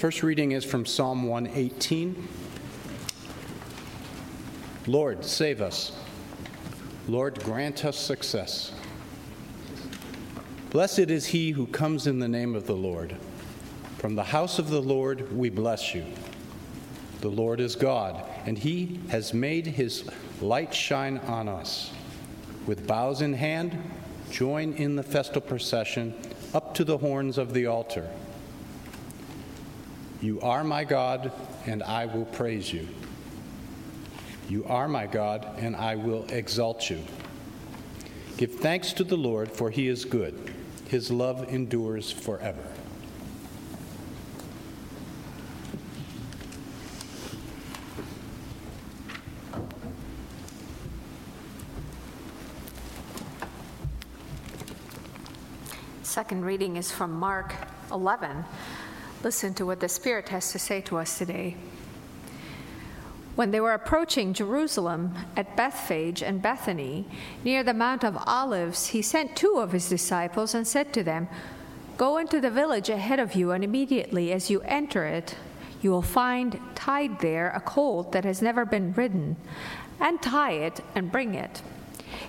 First reading is from Psalm 118. Lord, save us. Lord, grant us success. Blessed is he who comes in the name of the Lord. From the house of the Lord we bless you. The Lord is God, and he has made his light shine on us. With boughs in hand, join in the festal procession up to the horns of the altar. You are my God, and I will praise you. You are my God, and I will exalt you. Give thanks to the Lord, for he is good. His love endures forever. Second reading is from Mark 11. Listen to what the Spirit has to say to us today. When they were approaching Jerusalem at Bethphage and Bethany, near the Mount of Olives, he sent two of his disciples and said to them, "Go into the village ahead of you, and immediately as you enter it, you will find tied there a colt that has never been ridden. Untie it and bring it.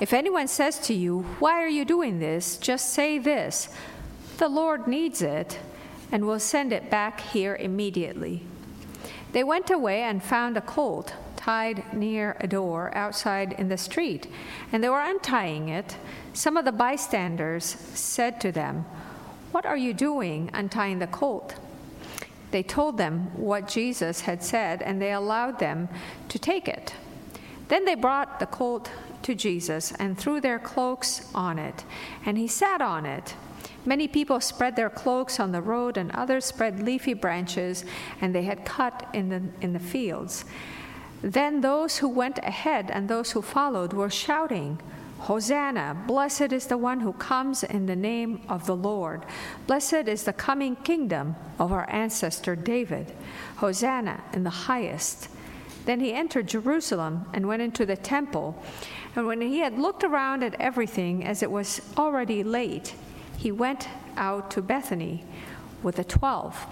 If anyone says to you, 'Why are you doing this?' just say this, 'The Lord needs it,' and will send it back here immediately." They went away and found a colt tied near a door outside in the street, and they were untying it. Some of the bystanders said to them, "What are you doing untying the colt?" They told them what Jesus had said, and they allowed them to take it. Then they brought the colt to Jesus and threw their cloaks on it, and he sat on it. Many people spread their cloaks on the road, and others spread leafy branches, and they had cut in the fields. Then those who went ahead and those who followed were shouting, "Hosanna, blessed is the one who comes in the name of the Lord. Blessed is the coming kingdom of our ancestor David. Hosanna in the highest." Then he entered Jerusalem and went into the temple. And when he had looked around at everything, as it was already late, he went out to Bethany with the 12.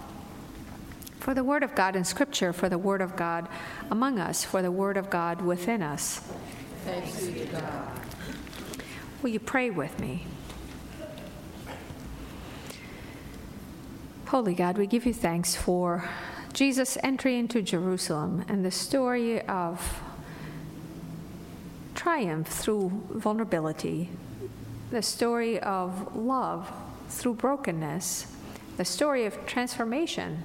For the word of God in Scripture, for the word of God among us, for the word of God within us. Thanks be to God. Will you pray with me? Holy God, we give you thanks for Jesus' entry into Jerusalem and the story of triumph through vulnerability, the story of love through brokenness, the story of transformation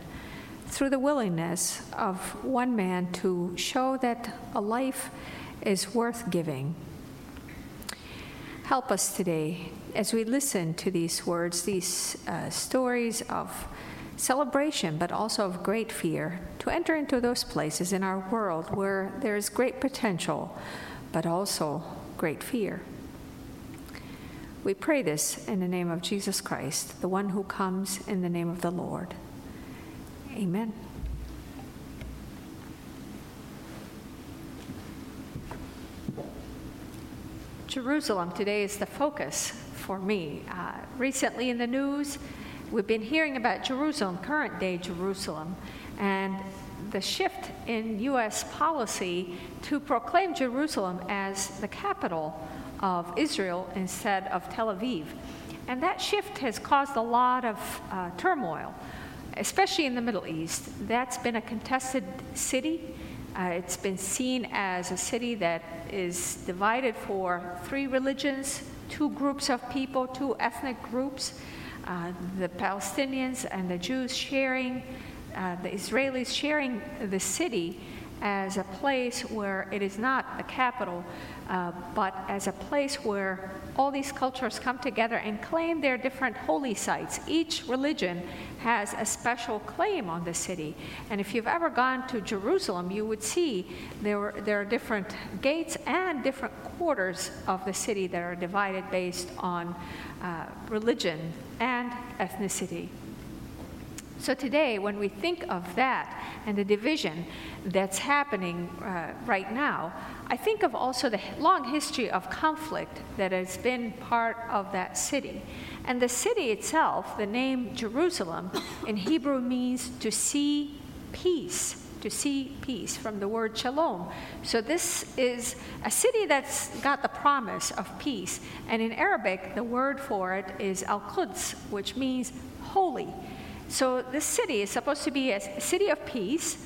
through the willingness of one man to show that a life is worth giving. Help us today as we listen to these words, these stories of celebration, but also of great fear, to enter into those places in our world where there is great potential, but also great fear. We pray this in the name of Jesus Christ, the one who comes in the name of the Lord. Amen. Jerusalem today is the focus for me. Recently in the news, we've been hearing about Jerusalem, current-day Jerusalem, and the shift in U.S. policy to proclaim Jerusalem as the capital of Israel instead of Tel Aviv. And that shift has caused a lot of turmoil, especially in the Middle East. That's been a contested city. It's been seen as a city that is divided for three religions, two groups of people, two ethnic groups, the Palestinians and the Jews sharing, the Israelis sharing the city as a place where it is not the capital, but as a place where all these cultures come together and claim their different holy sites. Each religion has a special claim on the city. And if you've ever gone to Jerusalem, you would see there are different gates and different quarters of the city that are divided based on religion and ethnicity. So today, when we think of that and the division that's happening right now, I think of also the long history of conflict that has been part of that city. And the city itself, the name Jerusalem, in Hebrew means to see peace. To see peace, from the word shalom. So this is a city that's got the promise of peace. And in Arabic, the word for it is Al-Quds, which means holy. So this city is supposed to be a city of peace,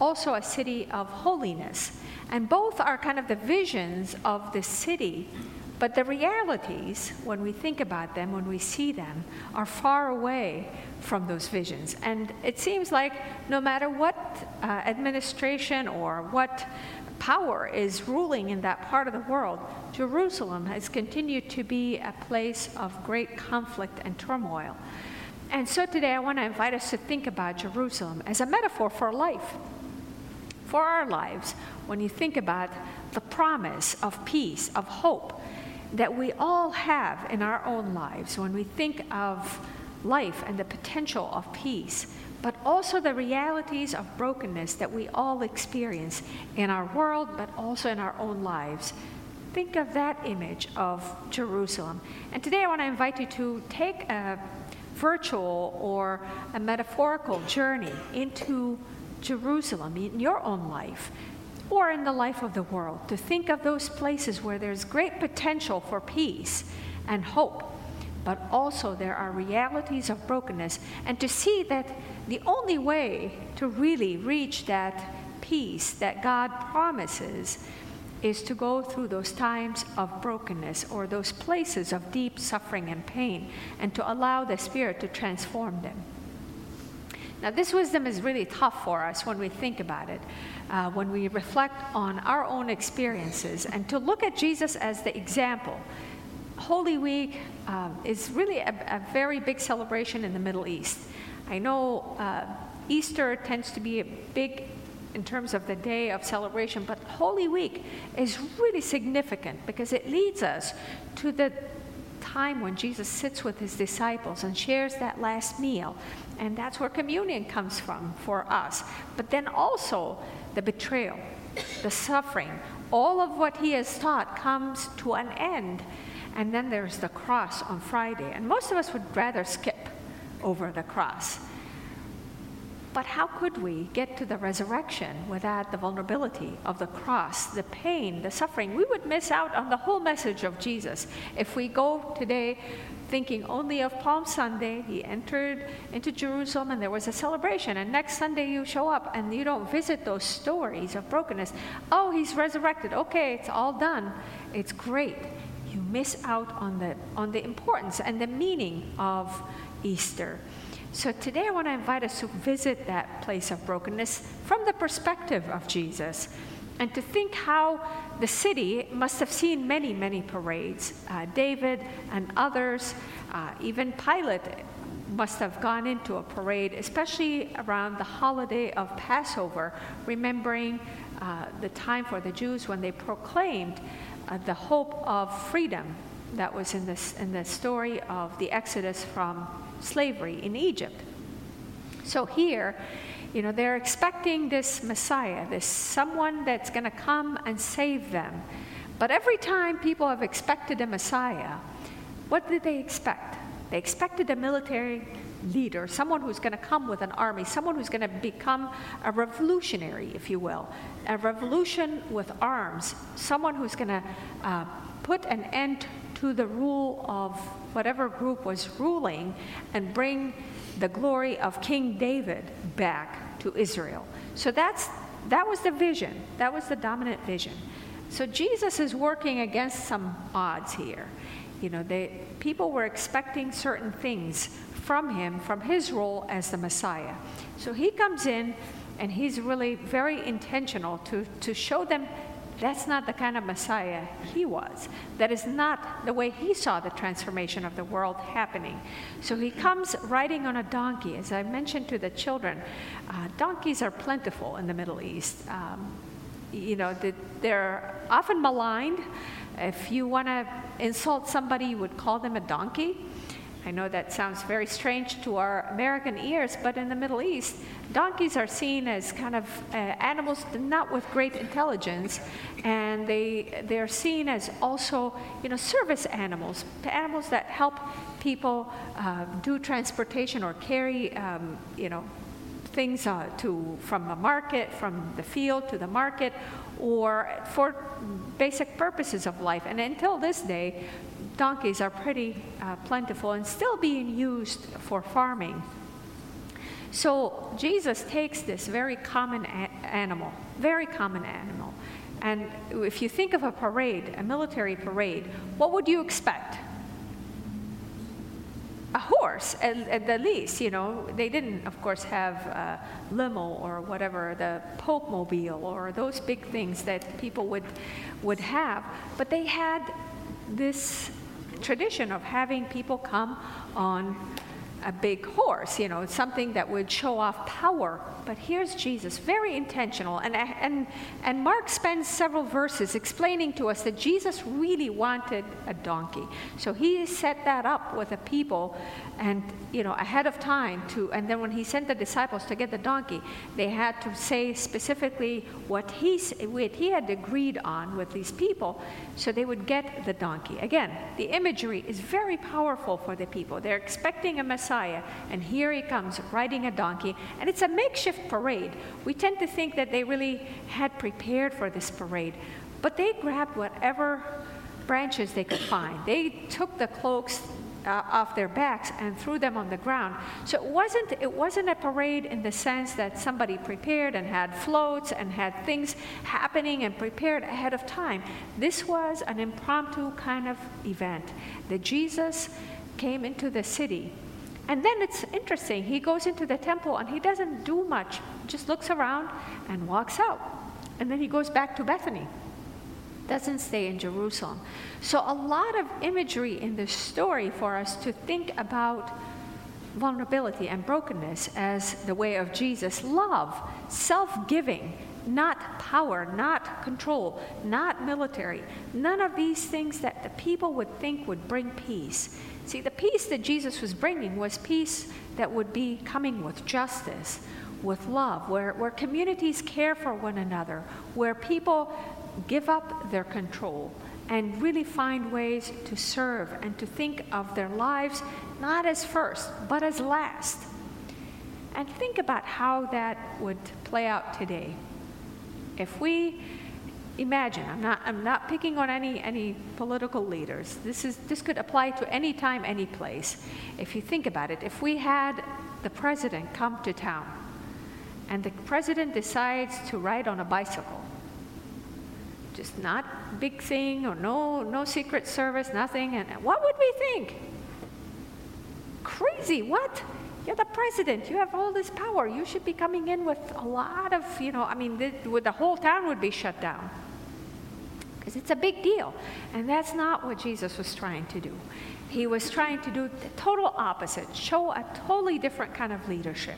also a city of holiness. And both are kind of the visions of the city. But the realities, when we think about them, when we see them, are far away from those visions. And it seems like no matter what administration or what power is ruling in that part of the world, Jerusalem has continued to be a place of great conflict and turmoil. And so today I want to invite us to think about Jerusalem as a metaphor for life, for our lives, when you think about the promise of peace, of hope, that we all have in our own lives, when we think of life and the potential of peace, but also the realities of brokenness that we all experience in our world, but also in our own lives. Think of that image of Jerusalem. And today I want to invite you to take a virtual or a metaphorical journey into Jerusalem in your own life, or in the life of the world, to think of those places where there's great potential for peace and hope, but also there are realities of brokenness, and to see that the only way to really reach that peace that God promises is to go through those times of brokenness or those places of deep suffering and pain, and to allow the Spirit to transform them. Now, this wisdom is really tough for us when we think about it, when we reflect on our own experiences, and to look at Jesus as the example. Holy Week is really a very big celebration in the Middle East. I know Easter tends to be a big in terms of the day of celebration, but Holy Week is really significant because it leads us to the time when Jesus sits with his disciples and shares that last meal. And that's where communion comes from for us. But then also the betrayal, the suffering, all of what he has taught comes to an end. And then there's the cross on Friday. And most of us would rather skip over the cross. But how could we get to the resurrection without the vulnerability of the cross, the pain, the suffering? We would miss out on the whole message of Jesus if we go today thinking only of Palm Sunday. He entered into Jerusalem and there was a celebration, and next Sunday you show up and you don't visit those stories of brokenness. Oh, he's resurrected. Okay, it's all done. It's great. You miss out on the importance and the meaning of Easter. So today I want to invite us to visit that place of brokenness from the perspective of Jesus, and to think how the city must have seen many, many parades. David and others, even Pilate must have gone into a parade, especially around the holiday of Passover, remembering the time for the Jews when they proclaimed the hope of freedom that was in the story of the Exodus from slavery in Egypt. So here, you know, they're expecting this Messiah, this someone that's going to come and save them. But every time people have expected a Messiah, what did they expect? They expected a military leader, someone who's going to come with an army, someone who's going to become a revolutionary, if you will, a revolution with arms, someone who's going to put an end to the rule of whatever group was ruling and bring the glory of King David back to Israel. So that was the vision. That was the dominant vision. So Jesus is working against some odds here. You know, people were expecting certain things from him, from his role as the Messiah. So he comes in, and he's really very intentional to show them that's not the kind of Messiah he was. That is not the way he saw the transformation of the world happening. So he comes riding on a donkey. As I mentioned to the children, donkeys are plentiful in the Middle East. You know, they're often maligned. If you want to insult somebody, you would call them a donkey. I know that sounds very strange to our American ears, but in the Middle East, donkeys are seen as kind of animals not with great intelligence, and they are seen as also, service animals, animals that help people do transportation or carry, things from a market, from the field to the market, or for basic purposes of life. And until this day, donkeys are pretty plentiful and still being used for farming. So Jesus takes this very common animal, very common animal. And if you think of a parade, a military parade, what would you expect? A horse, at the least, They didn't, of course, have a limo or whatever, the Pope Mobile or those big things that people would have. But they had this tradition of having people come on a big horse, something that would show off power. But here's Jesus, very intentional. And Mark spends several verses explaining to us that Jesus really wanted a donkey. So he set that up with the people and, ahead of time and then when he sent the disciples to get the donkey, they had to say specifically what he had agreed on with these people so they would get the donkey. Again, the imagery is very powerful for the people. They're expecting a Messiah, and here he comes riding a donkey, and it's a makeshift parade. We tend to think that they really had prepared for this parade, but they grabbed whatever branches they could find. They took the cloaks off their backs and threw them on the ground. So it wasn't a parade in the sense that somebody prepared and had floats and had things happening and prepared ahead of time. This was an impromptu kind of event that Jesus came into the city. And then it's interesting, he goes into the temple and he doesn't do much, just looks around and walks out. And then he goes back to Bethany, doesn't stay in Jerusalem. So a lot of imagery in this story for us to think about vulnerability and brokenness as the way of Jesus. Love, self-giving, not power, not control, not military, none of these things that the people would think would bring peace. See, the peace that Jesus was bringing was peace that would be coming with justice, with love, where communities care for one another, where people give up their control and really find ways to serve and to think of their lives not as first, but as last. And think about how that would play out today. If we imagine, I'm not picking on any political leaders. This could apply to any time, any place. If you think about it, if we had the president come to town and the president decides to ride on a bicycle, just not big thing or no Secret Service, nothing, and what would we think? Crazy, what? You're the president, you have all this power, you should be coming in with a lot of, the whole town would be shut down. Because it's a big deal. And that's not what Jesus was trying to do. He was trying to do the total opposite, show a totally different kind of leadership.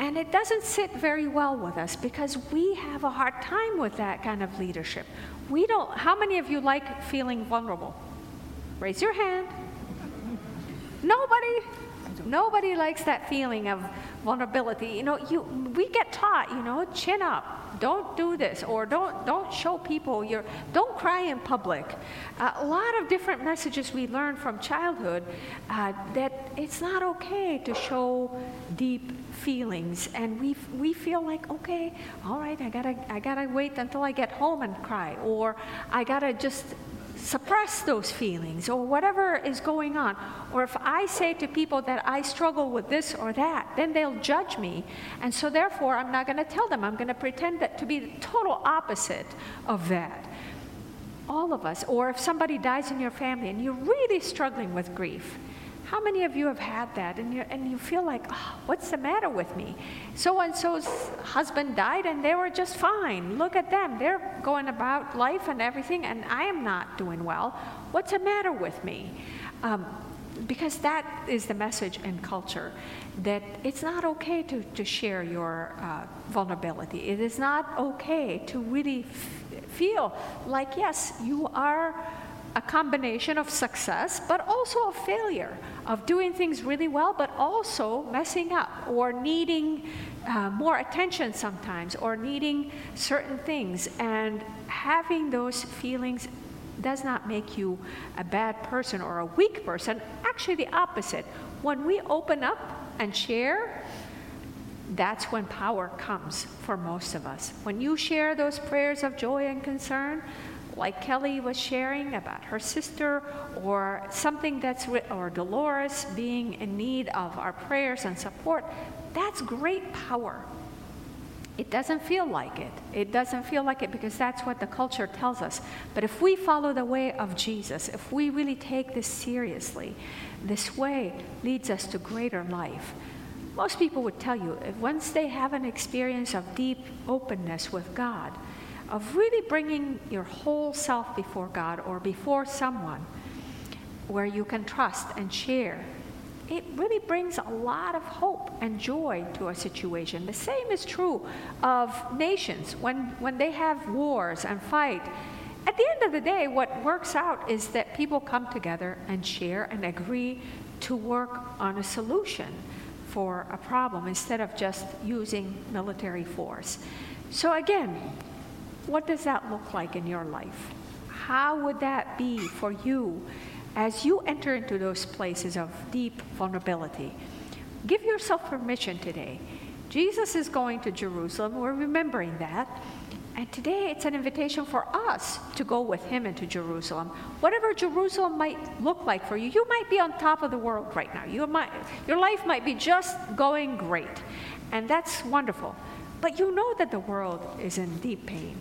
And it doesn't sit very well with us because we have a hard time with that kind of leadership. How many of you like feeling vulnerable? Raise your hand. Nobody likes that feeling of vulnerability. We get taught, chin up, don't do this, or don't show people don't cry in public. A lot of different messages we learn from childhood that it's not okay to show deep feelings, and we feel like, okay, all right, I gotta wait until I get home and cry, or I gotta just suppress those feelings, or whatever is going on. Or if I say to people that I struggle with this or that, then they'll judge me, and so therefore I'm not going to tell them. I'm going to pretend that to be the total opposite of that. All of us. Or if somebody dies in your family and you're really struggling with grief, how many of you have had that, and you feel like, oh, what's the matter with me? So-and-so's husband died, and they were just fine. Look at them. They're going about life and everything, and I am not doing well. What's the matter with me? Because that is the message in culture, that it's not okay to share your vulnerability. It is not okay to really feel like, yes, you are a combination of success, but also of failure, of doing things really well, but also messing up or needing more attention sometimes, or needing certain things. And having those feelings does not make you a bad person or a weak person. Actually, the opposite. When we open up and share, that's when power comes for most of us. When you share those prayers of joy and concern, like Kelly was sharing about her sister, or something that's, or Dolores being in need of our prayers and support, that's great power. It doesn't feel like it. It doesn't feel like it because that's what the culture tells us. But if we follow the way of Jesus, if we really take this seriously, this way leads us to greater life. Most people would tell you, once they have an experience of deep openness with God, of really bringing your whole self before God or before someone where you can trust and share, it really brings a lot of hope and joy to a situation. The same is true of nations. When they have wars and fight, at the end of the day, what works out is that people come together and share and agree to work on a solution for a problem instead of just using military force. So again, what does that look like in your life? How would that be for you as you enter into those places of deep vulnerability? Give yourself permission today. Jesus is going to Jerusalem. We're remembering that. And today it's an invitation for us to go with him into Jerusalem. Whatever Jerusalem might look like for you, you might be on top of the world right now. Your life might be just going great. And that's wonderful. But you know that the world is in deep pain.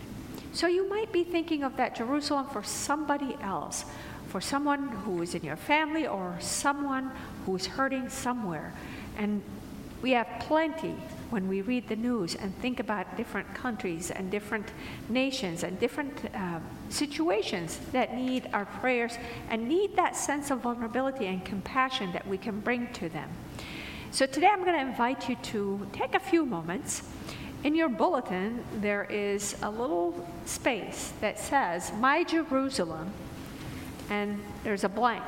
So you might be thinking of that Jerusalem for somebody else, for someone who is in your family or someone who is hurting somewhere. And we have plenty when we read the news and think about different countries and different nations and different situations that need our prayers and need that sense of vulnerability and compassion that we can bring to them. So today I'm going to invite you to take a few moments. In your bulletin, there is a little space that says, My Jerusalem, and there's a blank.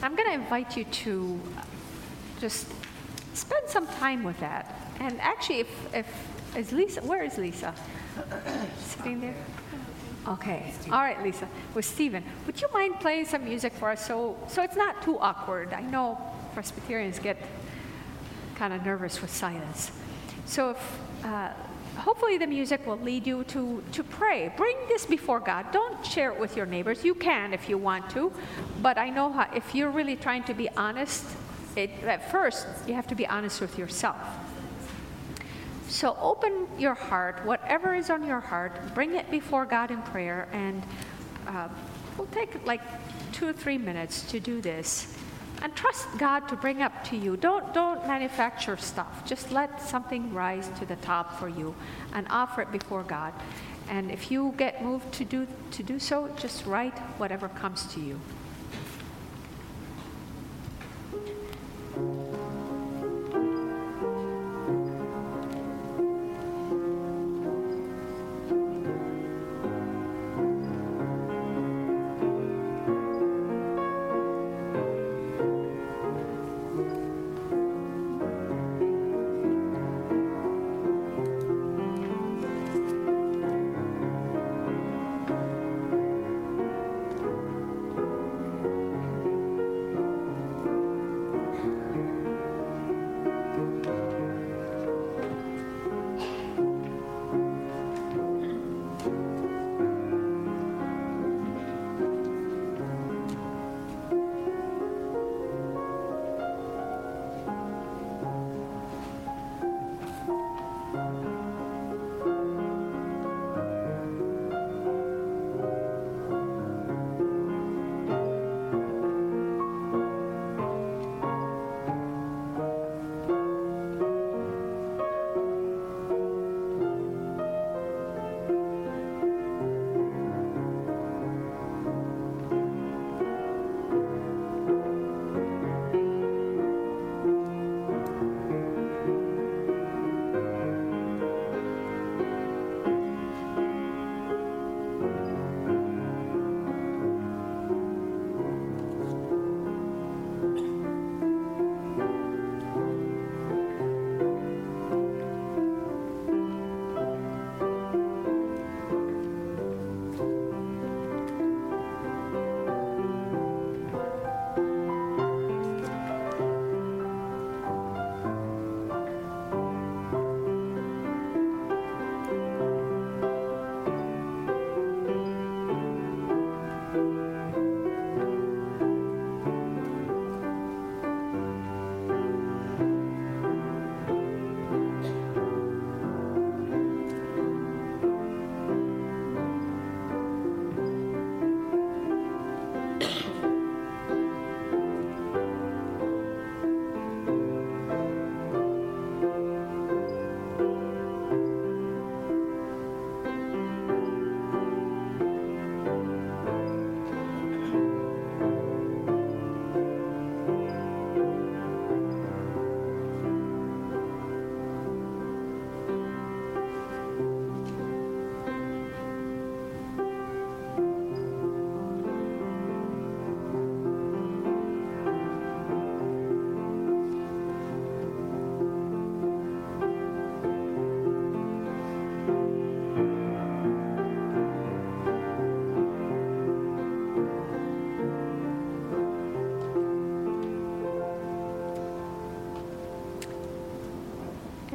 I'm going to invite you to just spend some time with that. And actually, if is Lisa, where is Lisa? Sitting there? Okay. All right, Lisa. With Stephen, would you mind playing some music for us so it's not too awkward? I know Presbyterians get kind of nervous with silence. So hopefully the music will lead you to pray. Bring this before God. Don't share it with your neighbors. You can if you want to, but I know how, if you're really trying to be honest, at first you have to be honest with yourself. So open your heart, whatever is on your heart, bring it before God in prayer, and we'll take like 2 or 3 minutes to do this. And trust God to bring up to you. Don't manufacture stuff. Just let something rise to the top for you and offer it before God. And if you get moved to do so, just write whatever comes to you.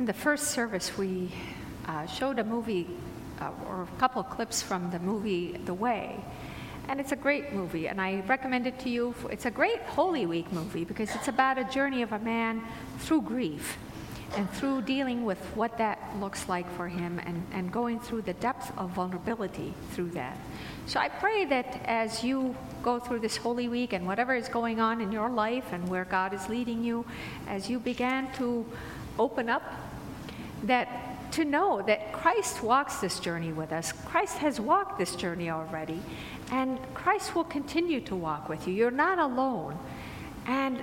the first service, we showed a movie or a couple clips from the movie The Way. And it's a great movie, and I recommend it to you. It's a great Holy Week movie because it's about a journey of a man through grief and through dealing with what that looks like for him and going through the depth of vulnerability through that. So I pray that as you go through this Holy Week and whatever is going on in your life and where God is leading you, as you began to open up, that to know that Christ walks this journey with us. Christ has walked this journey already, and Christ will continue to walk with you. You're not alone. And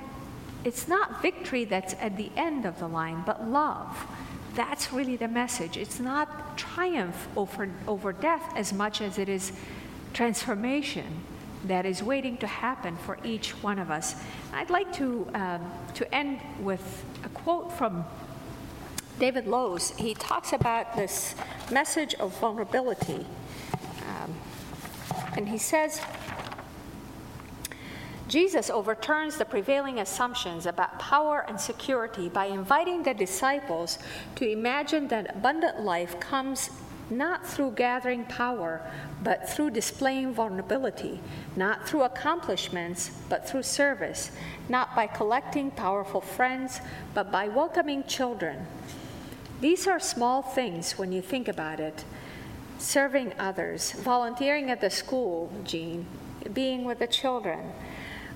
it's not victory that's at the end of the line, but love. That's really the message. It's not triumph over death as much as it is transformation that is waiting to happen for each one of us. I'd like to end with a quote from David Lowes. He talks about this message of vulnerability. And he says, Jesus overturns the prevailing assumptions about power and security by inviting the disciples to imagine that abundant life comes not through gathering power, but through displaying vulnerability, not through accomplishments, but through service, not by collecting powerful friends, but by welcoming children. These are small things when you think about it. Serving others, volunteering at the school, Jean, being with the children,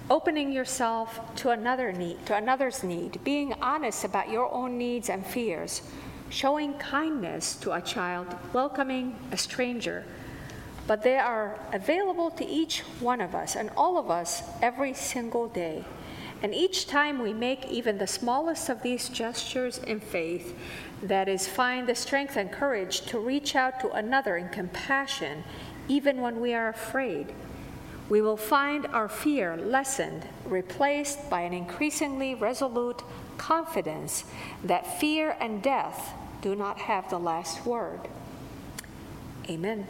opening yourself to another's need, being honest about your own needs and fears, showing kindness to a child, welcoming a stranger. But they are available to each one of us and all of us every single day. And each time we make even the smallest of these gestures in faith, that is, find the strength and courage to reach out to another in compassion, even when we are afraid, we will find our fear lessened, replaced by an increasingly resolute confidence that fear and death do not have the last word. Amen.